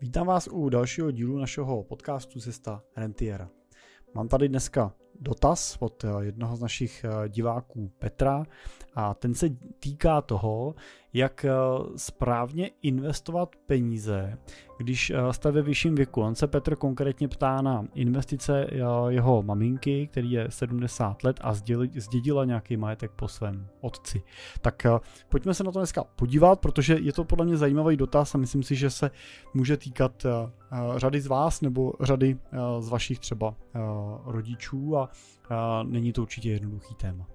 Vítám vás u dalšího dílu našeho podcastu Cesta Rentiéra. Mám tady dneska dotaz od jednoho z našich diváků Petra a ten se týká toho, jak správně investovat peníze, když jste ve vyšším věku. On se Petr konkrétně ptá na investice jeho maminky, který je 70 let a zdědila nějaký majetek po svém otci. Tak pojďme se na to dneska podívat, protože je to podle mě zajímavý dotaz a myslím si, že se může týkat řady z vás nebo řady z vašich třeba rodičů a není to určitě jednoduchý téma.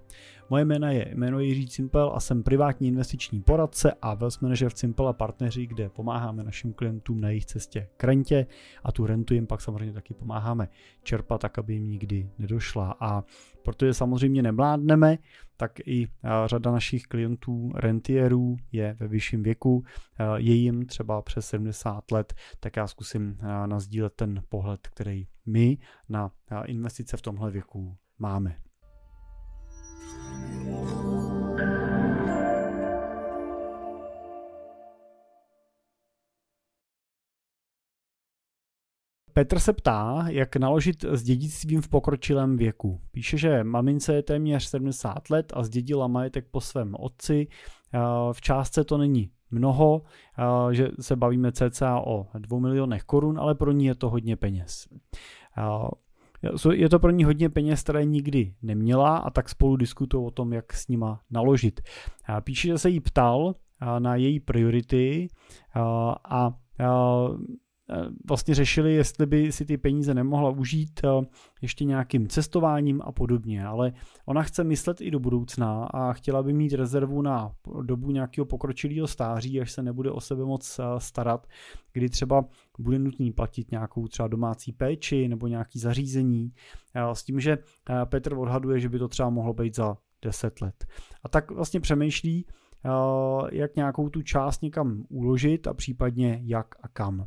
Moje jméno je Jiří Cimpel a jsem privátní investiční poradce a wealth manager v Cimpel a partneři, kde pomáháme našim klientům na jejich cestě k rentě a tu rentu jim pak samozřejmě taky pomáháme čerpat tak, aby jim nikdy nedošla. A protože samozřejmě nemládneme, tak i řada našich klientů rentierů je ve vyšším věku, je jim třeba přes 70 let, tak já zkusím nasdílet ten pohled, který my na investice v tomhle věku máme. Petr se ptá, jak naložit s dědictvím v pokročilém věku. Píše, že mamince je téměř 70 let a zdědila majetek po svém otci. V částce to není mnoho, že se bavíme cca o 2 milionech korun, ale pro ní je to hodně peněz. Je to pro ní hodně peněz, které nikdy neměla, a tak spolu diskutují o tom, jak s nima naložit. Píše, že se jí ptal na její priority a vlastně řešili, jestli by si ty peníze nemohla užít ještě nějakým cestováním a podobně, ale ona chce myslet i do budoucna a chtěla by mít rezervu na dobu nějakého pokročilého stáří, až se nebude o sebe moc starat, kdy třeba bude nutný platit nějakou třeba domácí péči nebo nějaký zařízení, s tím, že Petr odhaduje, že by to třeba mohlo být za 10 let. A tak vlastně přemýšlí, jak nějakou tu část někam uložit a případně jak a kam.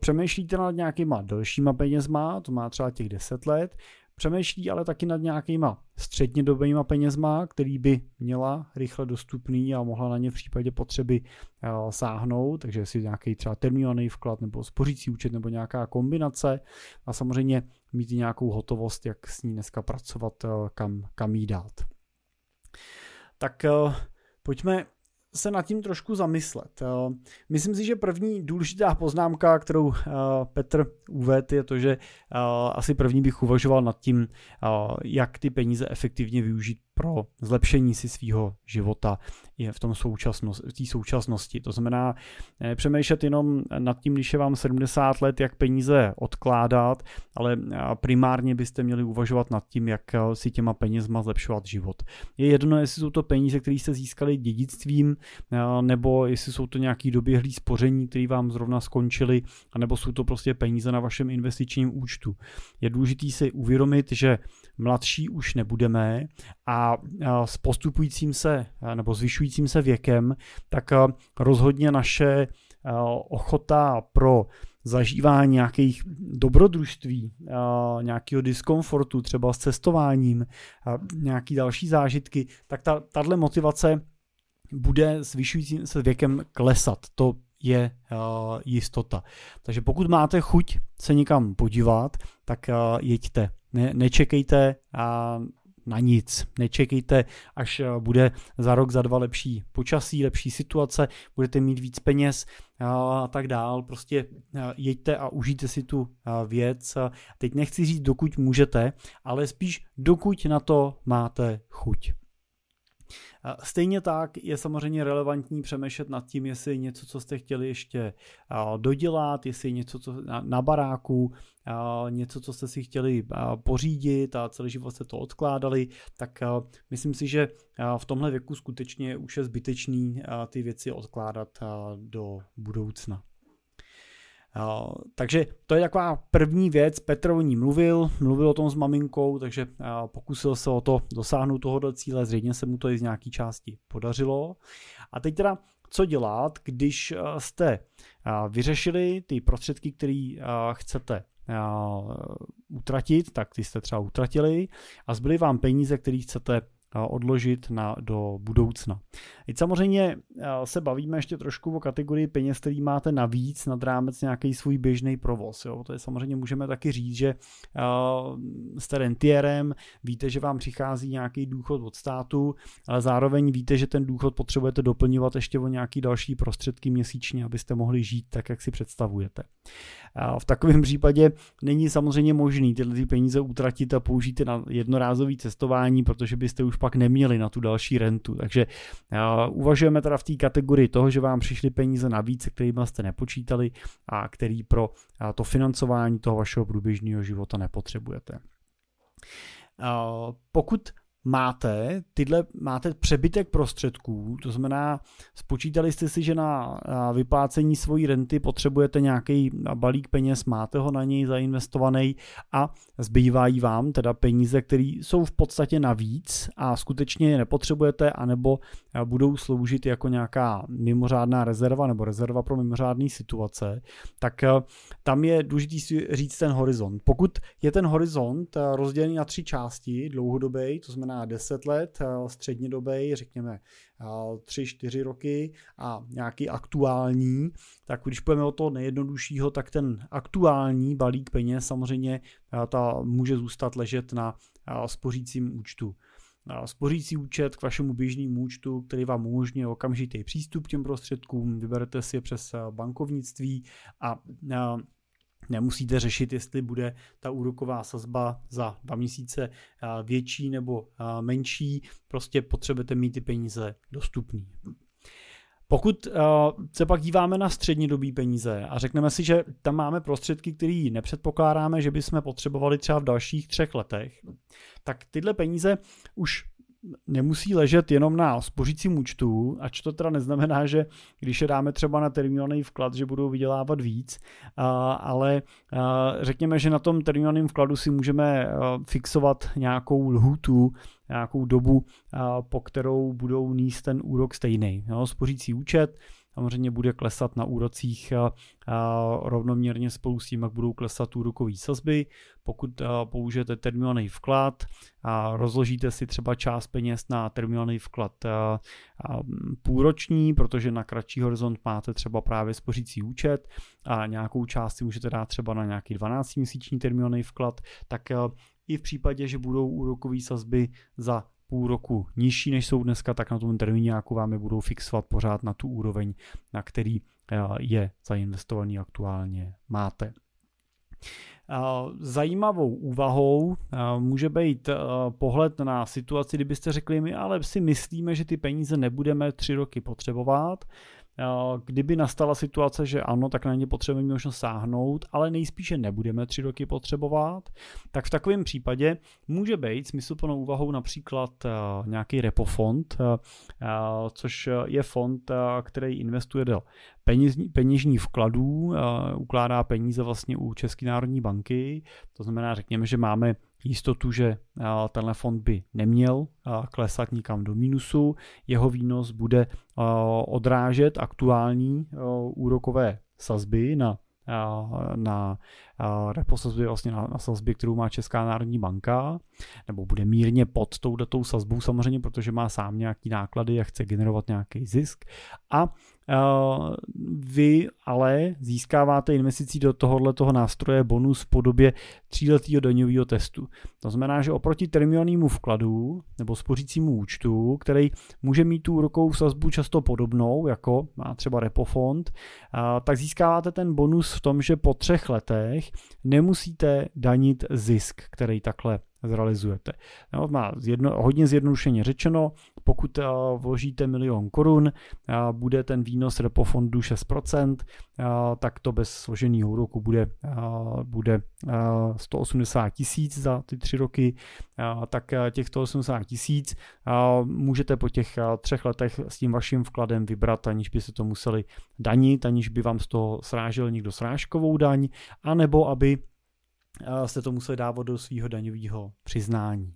Přemýšlíte nad nějakýma delšíma penězma, to má třeba těch 10 let, přemýšlí ale taky nad nějakýma střednědobýma penězma, který by měla rychle dostupný a mohla na ně v případě potřeby sáhnout, takže jestli nějaký třeba termínovaný vklad nebo spořící účet nebo nějaká kombinace a samozřejmě mít i nějakou hotovost, jak s ní dneska pracovat, kam jí dát. Tak pojďme se nad tím trošku zamyslet. Myslím si, že první důležitá poznámka, kterou Petr uvedl, je to, že asi první bych uvažoval nad tím, jak ty peníze efektivně využít pro zlepšení si svýho života je v té současnosti. To znamená nepřemýšlet jenom nad tím, když je vám 70 let, jak peníze odkládat, ale primárně byste měli uvažovat nad tím, jak si těma penězma zlepšovat život. Je jedno, jestli jsou to peníze, které jste získali dědictvím, nebo jestli jsou to nějaké doběhlé spoření, které vám zrovna skončily, nebo jsou to prostě peníze na vašem investičním účtu. Je důležité si uvědomit, že mladší už nebudeme a s postupujícím se nebo zvyšujícím se věkem, tak rozhodně naše ochota pro zažívání nějakých dobrodružství, nějakého diskomfortu, třeba s cestováním, nějaký další zážitky, tak tahle motivace bude zvyšujícím se věkem klesat. To je jistota. Takže pokud máte chuť se někam podívat, tak jeďte. Nečekejte na nic. Nečekejte, až bude za rok, za dva lepší počasí, lepší situace, budete mít víc peněz a tak dál. Prostě jeďte a užijte si tu věc. Teď nechci říct, dokud můžete, ale spíš dokud na to máte chuť. Stejně tak je samozřejmě relevantní přemýšlet nad tím, jestli je něco, co jste chtěli ještě dodělat, jestli je něco co na baráku, něco, co jste si chtěli pořídit a celý život jste to odkládali, tak myslím si, že v tomhle věku skutečně už je zbytečný ty věci odkládat do budoucna. Takže to je taková první věc, Petr o ní mluvil o tom s maminkou, takže pokusil se o to dosáhnout tohoto cíle, zřejmě se mu to i z nějaký části podařilo. A teď teda co dělat, když jste vyřešili ty prostředky, které chcete utratit, tak ty jste třeba utratili a zbyly vám peníze, které chcete odložit do budoucna. Teď samozřejmě se bavíme ještě trošku o kategorii peněz, který máte navíc nad rámec nějaký svůj běžný provoz. Jo. To je samozřejmě, můžeme taky říct, že jste rentiérem, víte, že vám přichází nějaký důchod od státu, ale zároveň víte, že ten důchod potřebujete doplňovat ještě o nějaký další prostředky měsíčně, abyste mohli žít tak, jak si představujete. V takovém případě není samozřejmě možný tyhle peníze utratit a použít na jednorázové cestování, protože byste už pak neměli na tu další rentu. Takže uvažujeme teda v té kategorii toho, že vám přišly peníze navíc, se kterými jste nepočítali a který pro to financování toho vašeho průběžného života nepotřebujete. Pokud máte přebytek prostředků, to znamená, spočítali jste si, že na vyplácení svojí renty potřebujete nějaký balík peněz, máte ho na něj zainvestovaný a zbývají vám teda peníze, které jsou v podstatě navíc a skutečně je nepotřebujete, anebo budou sloužit jako nějaká mimořádná rezerva nebo rezerva pro mimořádné situace, tak tam je důležité si říct ten horizont. Pokud je ten horizont rozdělený na 3 části, dlouhodobý, to znamená 10 let, střednědobej, řekněme 3-4 roky a nějaký aktuální, tak když půjdeme od toho nejjednoduššího, tak ten aktuální balík peněz samozřejmě ta může zůstat ležet na spořícím účtu. Spořící účet k vašemu běžnému účtu, který vám umožňuje okamžitý přístup k těm prostředkům, vyberete si je přes bankovnictví a nemusíte řešit, jestli bude ta úroková sazba za 2 měsíce větší nebo menší, prostě potřebujete mít ty peníze dostupný. Pokud se pak díváme na střednědobí peníze a řekneme si, že tam máme prostředky, které nepředpokládáme, že bychom potřebovali třeba v dalších 3 letech, tak tyhle peníze už nemusí ležet jenom na spořícím účtu, ač to teda neznamená, že když je dáme třeba na termínovaný vklad, že budou vydělávat víc, ale řekněme, že na tom termínovaném vkladu si můžeme fixovat nějakou lhůtu, nějakou dobu, po kterou budou níst ten úrok stejný. Spořící účet samozřejmě bude klesat na úrocích rovnoměrně spolu s tím, jak budou klesat úrokové sazby. Pokud použijete termínovaný vklad a rozložíte si třeba část peněz na termínovaný vklad půlroční, protože na kratší horizont máte třeba právě spořící účet a nějakou část si můžete dát třeba na nějaký 12-měsíční termínovaný vklad, tak i v případě, že budou úrokové sazby za půl roku nižší, než jsou dneska, tak na tom termíňáku vám je budou fixovat pořád na tu úroveň, na který je zainvestovaný aktuálně máte. Zajímavou úvahou může být pohled na situaci, kdybyste řekli mi, ale si myslíme, že ty peníze nebudeme 3 roky potřebovat. Kdyby nastala situace, že ano, tak na ně potřebujeme možná sáhnout, ale nejspíše nebudeme 3 roky potřebovat, tak v takovém případě může být smysluplnou úvahou například nějaký repofond, což je fond, který investuje do peněžních vkladů, ukládá peníze vlastně u České národní banky, to znamená, řekněme, že máme jistotu, že tenhle fond by neměl klesat nikam do mínusu, jeho výnos bude odrážet aktuální úrokové sazby na reposazby, vlastně na sazby, kterou má Česká národní banka, nebo bude mírně pod touhletou sazbou samozřejmě, protože má sám nějaký náklady a chce generovat nějaký zisk. A vy ale získáváte investicí do tohoto nástroje bonus v podobě 3letého daňového testu. To znamená, že oproti termínovanému vkladu nebo spořícímu účtu, který může mít tu úrokovou sazbu často podobnou, jako má třeba repofond, tak získáváte ten bonus v tom, že po 3 letech nemusíte danit zisk, který takhle zrealizujete. No, hodně zjednodušeně řečeno, pokud vložíte 1 000 000 korun, bude ten výnos repofondu 6%, tak to bez složeného úroku bude 180 000 za ty 3 roky, tak těch 180 000 můžete po těch 3 letech s tím vaším vkladem vybrat, aniž by se to museli danit, aniž by vám z toho srážel někdo srážkovou daň, anebo aby jste to museli dávat do svého daňového přiznání.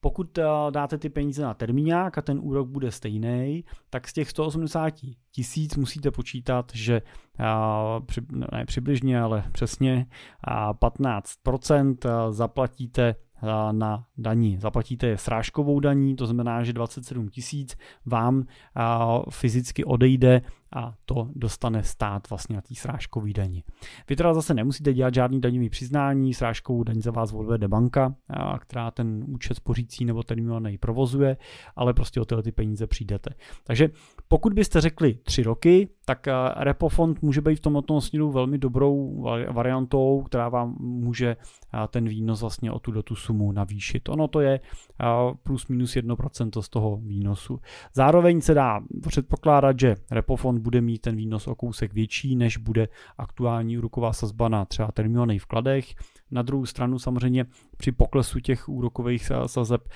Pokud dáte ty peníze na termíňák a ten úrok bude stejný, tak z těch 180 000 musíte počítat, že ne přibližně, ale přesně 15% zaplatíte na daní. Zaplatíte je srážkovou daní, to znamená, že 27 000 vám fyzicky odejde a to dostane stát vlastně na té srážkové dani. Vy teda zase nemusíte dělat žádný daňový přiznání, srážkovou daň za vás odvede banka, která ten účet spořící nebo terminovaný provozuje, ale prostě o tyhle ty peníze přijdete. Takže pokud byste řekli 3 roky, tak repo fond může být v tomto směru velmi dobrou variantou, která vám může ten výnos vlastně o tu sumu navýšit. Ono to je plus minus 1% z toho výnosu. Zároveň se dá předpokládat, že repo fond bude mít ten výnos o kousek větší, než bude aktuální úroková sazba na třeba terminovaných vkladech. Na druhou stranu samozřejmě při poklesu těch úrokových sazeb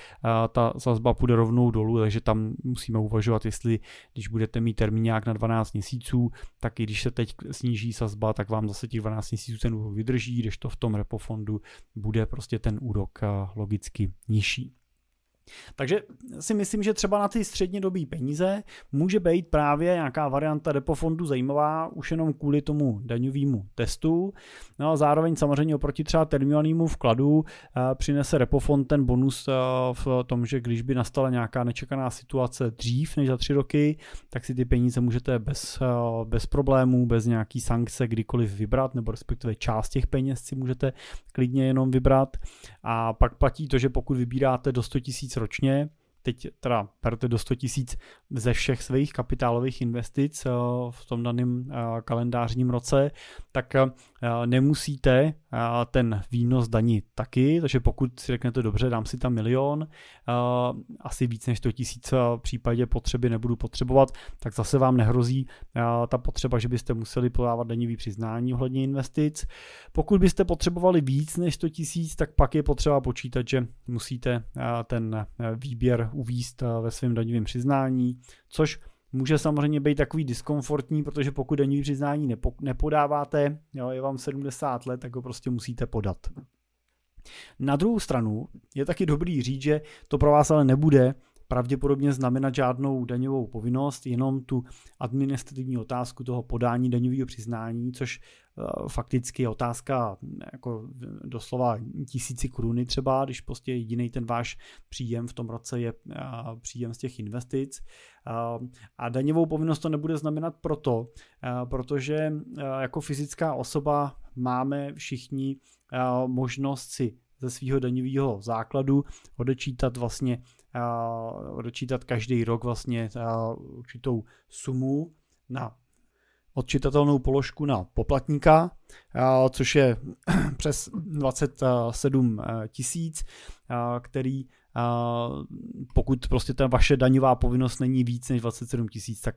ta sazba půjde rovnou dolů, takže tam musíme uvažovat, jestli když budete mít termíňák na 12 měsíců, tak i když se teď sníží sazba, tak vám zase těch 12 měsíců ten úrok vydrží, když to v tom repo fondu bude prostě ten úrok logicky nižší. Takže si myslím, že třeba na ty střednědobé peníze může být právě nějaká varianta repofondu zajímavá už jenom kvůli tomu daňovému testu. No a zároveň samozřejmě oproti třeba terminálnímu vkladu přinese repofond ten bonus v tom, že když by nastala nějaká nečekaná situace dřív než za 3 roky, tak si ty peníze můžete bez problémů, bez nějaký sankce kdykoliv vybrat, nebo respektive část těch peněz si můžete klidně jenom vybrat. A pak platí to, že pokud vybíráte do 100 000 ročně, teď teda berte do 100 000 ze všech svých kapitálových investic v tom daném kalendářním roce, tak nemusíte ten výnos danit taky, takže pokud si řeknete dobře, dám si tam 1 000 000, asi víc než 100 000 v případě potřeby nebudu potřebovat, tak zase vám nehrozí ta potřeba, že byste museli podávat daňový přiznání ohledně investic. Pokud byste potřebovali víc než 100 000, tak pak je potřeba počítat, že musíte ten výběr uvést ve svém daňovém přiznání, což může samozřejmě být takový diskomfortní, protože pokud daňové přiznání nepodáváte, jo, je vám 70 let, tak ho prostě musíte podat. Na druhou stranu je taky dobrý říct, že to pro vás ale nebude pravděpodobně znamenat žádnou daňovou povinnost, jenom tu administrativní otázku toho podání daňového přiznání, což fakticky je otázka jako doslova 1000 koruny třeba, když prostě jediný ten váš příjem v tom roce je příjem z těch investic. A daňovou povinnost to nebude znamenat protože jako fyzická osoba máme všichni možnost si ze svého daňového základu odečítat každý rok vlastně určitou sumu na odčitatelnou položku na poplatníka, což je přes 27 000, který pokud prostě ta vaše daňová povinnost není víc než 27 000, tak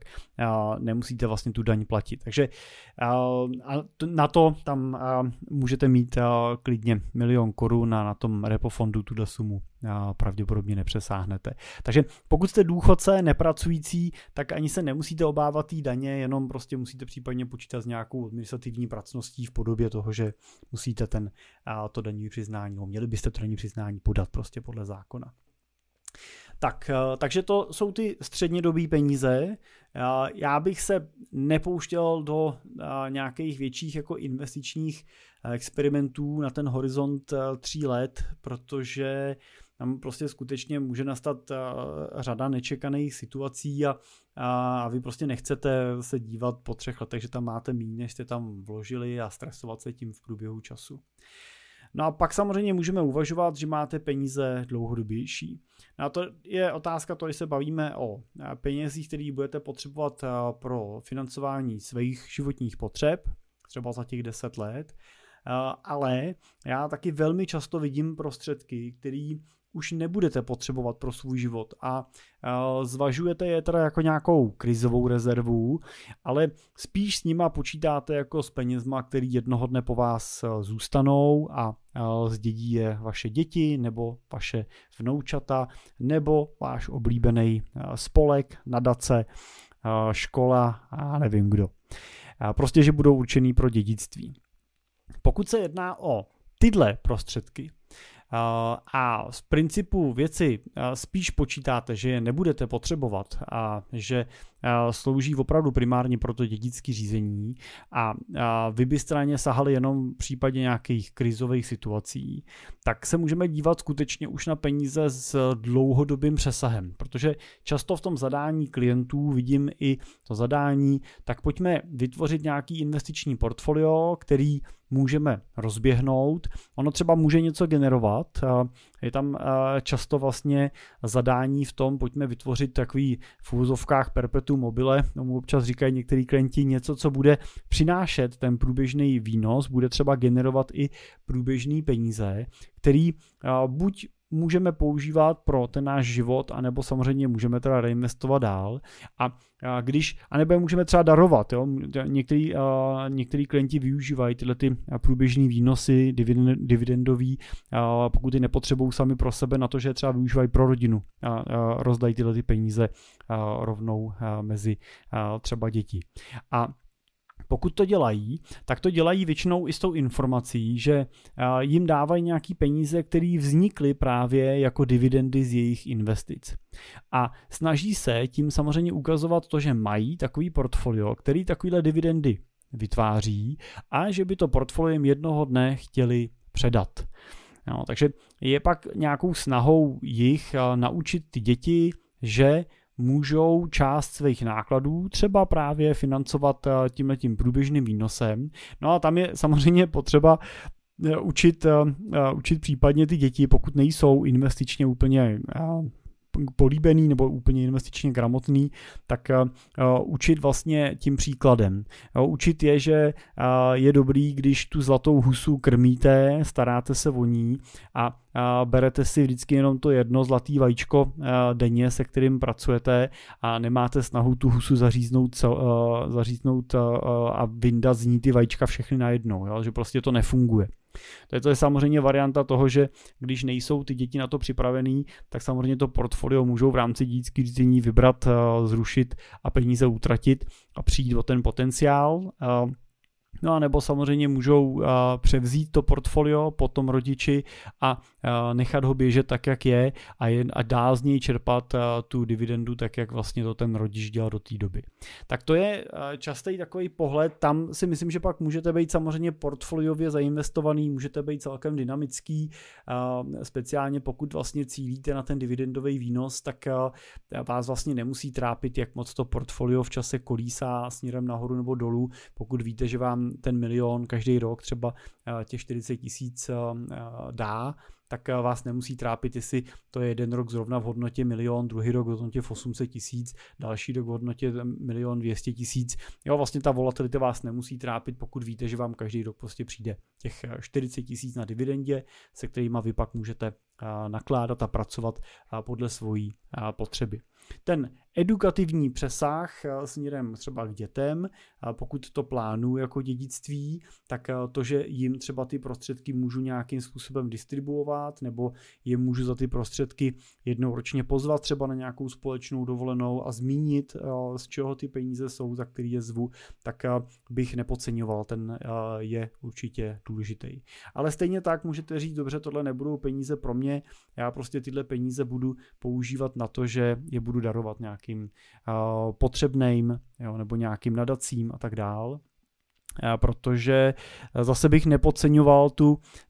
nemusíte vlastně tu daň platit. Takže na to tam můžete mít klidně 1 000 000 korun a na tom repofondu tuhle sumu pravděpodobně nepřesáhnete. Takže pokud jste důchodce, nepracující, tak ani se nemusíte obávat té daně, jenom prostě musíte případně počítat s nějakou administrativní pracností v podobě toho, že musíte to daňové přiznání, měli byste to daňové přiznání podat prostě podle zákona. Takže to jsou ty střednědobé peníze. Já bych se nepouštěl do nějakých větších jako investičních experimentů na ten horizont 3 let, protože tam prostě skutečně může nastat řada nečekaných situací a vy prostě nechcete se dívat po 3 letech, že tam máte míň, než jste tam vložili, a stresovat se tím v průběhu času. No a pak samozřejmě můžeme uvažovat, že máte peníze dlouhodobější. No a to je otázka toho, že se bavíme o penězích, které budete potřebovat pro financování svých životních potřeb, třeba za těch 10 let, ale já taky velmi často vidím prostředky, které už nebudete potřebovat pro svůj život a zvažujete je teda jako nějakou krizovou rezervu, ale spíš s nima počítáte jako s penězma, které jednoho dne po vás zůstanou a zdědí je vaše děti nebo vaše vnoučata nebo váš oblíbený spolek, nadace, škola a nevím kdo. Prostě, že budou určený pro dědictví. Pokud se jedná o tyhle prostředky, A z principu věci spíš počítáte, že je nebudete potřebovat a že slouží opravdu primárně pro to dědické řízení a vy byste na ně sahali jenom v případě nějakých krizových situací, tak se můžeme dívat skutečně už na peníze s dlouhodobým přesahem, protože často v tom zadání klientů vidím i to zadání, tak pojďme vytvořit nějaký investiční portfolio, který můžeme rozběhnout. Ono třeba může něco generovat. Je tam často vlastně zadání v tom, pojďme vytvořit takový v úvozovkách perpetuum mobile, tomu občas říkají některý klienti, něco, co bude přinášet ten průběžný výnos, bude třeba generovat i průběžný peníze, který buď můžeme používat pro ten náš život, anebo samozřejmě můžeme teda reinvestovat dál. Anebo můžeme třeba darovat. Jo? Některý klienti využívají tyhle ty průběžné výnosy, dividendový, pokud je nepotřebují sami pro sebe, na to, že třeba využívají pro rodinu a rozdají tyhle ty peníze rovnou mezi třeba děti. A pokud to dělají, tak to dělají většinou i s tou informací, že jim dávají nějaký peníze, které vznikly právě jako dividendy z jejich investic. A snaží se tím samozřejmě ukazovat to, že mají takový portfolio, který takovýhle dividendy vytváří a že by to portfolio jednoho dne chtěli předat. No, takže je pak nějakou snahou jich naučit ty děti, že můžou část svých nákladů třeba právě financovat tímhletím průběžným výnosem. No a tam je samozřejmě potřeba učit případně ty děti, pokud nejsou investičně úplně políbený nebo úplně investičně gramotný, tak učit vlastně tím příkladem. Učit je, že je dobrý, když tu zlatou husu krmíte, staráte se o ní a berete si vždycky jenom to jedno zlatý vajíčko denně, se kterým pracujete a nemáte snahu tu husu zaříznout a vyndat z ní ty vajíčka všechny najednou, jo? Že prostě to nefunguje. To je samozřejmě varianta toho, že když nejsou ty děti na to připravený, tak samozřejmě to portfolio můžou v rámci dědického řízení vybrat, zrušit a peníze utratit a přijít o ten potenciál. No a nebo samozřejmě můžou převzít to portfolio potom rodiči a nechat ho běžet tak, jak je a dál z něj čerpat tu dividendu tak, jak vlastně to ten rodič dělal do té doby. Tak to je častý takový pohled, tam si myslím, že pak můžete být samozřejmě portfoliově zainvestovaný, můžete být celkem dynamický, speciálně pokud vlastně cílíte na ten dividendový výnos, tak vás vlastně nemusí trápit, jak moc to portfolio v čase kolísá směrem nahoru nebo dolů, pokud víte, že vám ten milion každý rok třeba těch 40 000 dá, tak vás nemusí trápit, jestli to je jeden rok zrovna v hodnotě milion, druhý rok v hodnotě 800 000, další rok v hodnotě 1 200 000. Jo, vlastně ta volatilita vás nemusí trápit, pokud víte, že vám každý rok prostě přijde těch 40 000 na dividendě, se kterýma vy pak můžete nakládat a pracovat podle svojí potřeby. Ten edukativní přesah směrem třeba k dětem, pokud to plánuju jako dědictví, tak to, že jim třeba ty prostředky můžu nějakým způsobem distribuovat, nebo je můžu za ty prostředky jednou ročně pozvat třeba na nějakou společnou dovolenou a zmínit, z čeho ty peníze jsou, za který je zvu, tak bych nepodceňoval, ten je určitě důležitý. Ale stejně tak můžete říct, dobře, tohle nebudou peníze pro mě, já prostě tyhle peníze budu používat na to, že je budu darovat nějakým potřebným, jo, nebo nějakým nadacím a tak dál. Protože zase bych nepodceňoval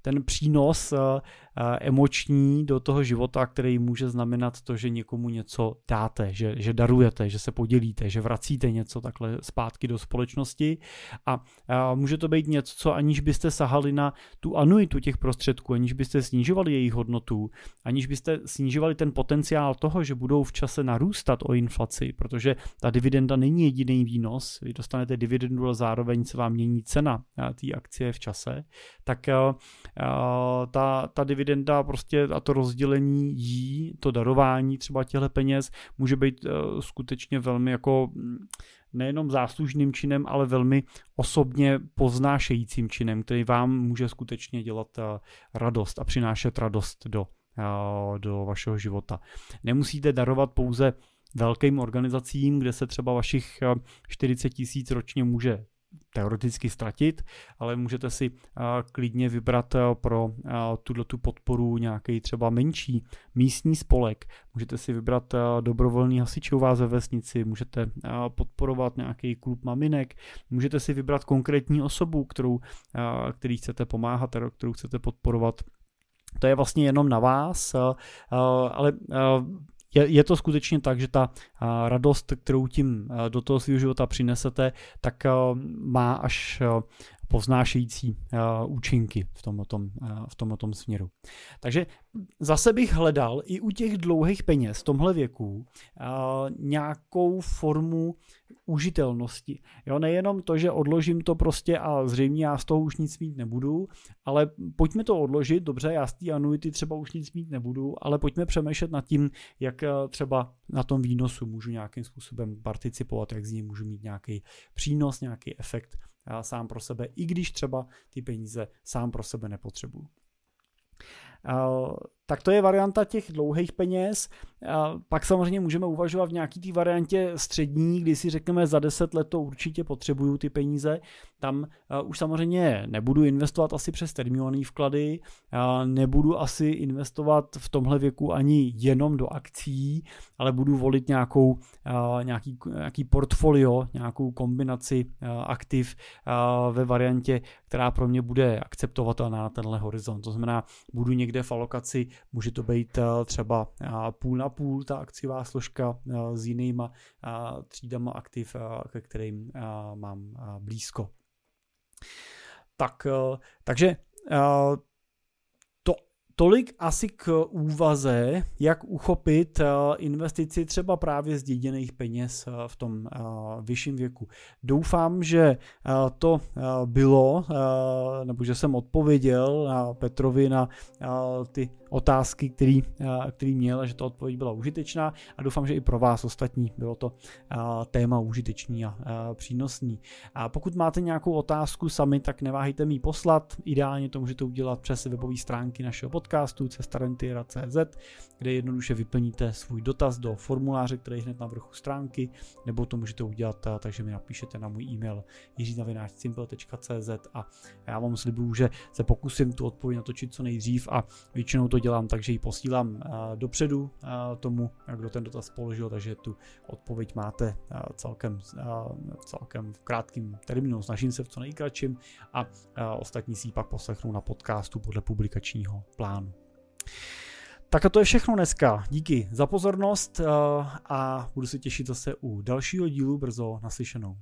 ten přínos emoční do toho života, který může znamenat to, že někomu něco dáte, že darujete, že se podělíte, že vracíte něco takhle zpátky do společnosti a může to být něco, co aniž byste sahali na tu anuitu těch prostředků, aniž byste snižovali jejich hodnotu, aniž byste snižovali ten potenciál toho, že budou v čase narůstat o inflaci, protože ta dividenda není jediný výnos, vy dostanete dividendu, ale zároveň se vám mění cena té akcie v čase, tak ta dividenda prostě a to rozdělení jí, to darování třeba těchto peněz může být skutečně velmi jako nejenom záslužným činem, ale velmi osobně poznášejícím činem, který vám může skutečně dělat radost a přinášet radost do vašeho života. Nemusíte darovat pouze velkým organizacím, kde se třeba vašich 40 000 ročně může teoreticky ztratit, ale můžete si klidně vybrat pro tuto podporu nějaký třeba menší místní spolek. Můžete si vybrat dobrovolný hasiče u vás ve vesnici, můžete podporovat nějaký klub maminek, můžete si vybrat konkrétní osobu, který chcete pomáhat, kterou chcete podporovat. To je vlastně jenom na vás, ale je to skutečně tak, že ta radost, kterou tím do toho svého života přinesete, tak má až povznášející účinky v tomto směru. Takže zase bych hledal i u těch dlouhých peněz v tomhle věku nějakou formu užitelnosti. Jo, nejenom to, že odložím to prostě a zřejmě já z toho už nic mít nebudu, ale pojďme to odložit, dobře, já z té anuity třeba už nic mít nebudu, ale pojďme přemýšlet nad tím, jak třeba na tom výnosu můžu nějakým způsobem participovat, jak z něj můžu mít nějaký přínos, nějaký efekt sám pro sebe, i když třeba ty peníze sám pro sebe nepotřebuju. Tak to je varianta těch dlouhých peněz. Pak samozřejmě můžeme uvažovat v nějaký té variantě střední, kdy si řekneme za 10 let to určitě potřebuju ty peníze. Tam už samozřejmě nebudu investovat asi přes termínované vklady, nebudu asi investovat v tomhle věku ani jenom do akcií, ale budu volit nějaký portfolio, nějakou kombinaci aktiv ve variantě, která pro mě bude akceptovatelná na tenhle horizont. To znamená, budu někde v alokaci, může to být třeba půl na půl, ta akciová složka s jinýma třídama aktiv, ke kterým mám blízko. Takže tolik asi k úvaze, jak uchopit investici třeba právě z děděných peněz v tom vyšším věku. Doufám, že to bylo, nebo že jsem odpověděl Petrovi na ty otázky, který měl, a že ta odpověď byla užitečná, a doufám, že i pro vás ostatní bylo to téma užitečný a přínosný. A pokud máte nějakou otázku sami, tak neváhejte mi ji poslat. Ideálně to můžete udělat přes webové stránky našeho podcastu cestarentiera.cz, kde jednoduše vyplníte svůj dotaz do formuláře, který je hned na vrchu stránky, nebo to můžete udělat takže mi napíšete na můj e-mail jiří@cimpel.cz a já vám slibuju, že se pokusím tu odpověď natočit co nejdřív, a většinou to dělám tak, že ji posílám dopředu tomu, kdo ten dotaz položil, takže tu odpověď máte celkem v krátkém termínu, snažím se v co nejkratším, a ostatní si ji pak poslechnou na podcastu podle publikačního plánu. Tak a to je všechno dneska. Díky za pozornost a budu se těšit zase u dalšího dílu, brzo naslyšenou.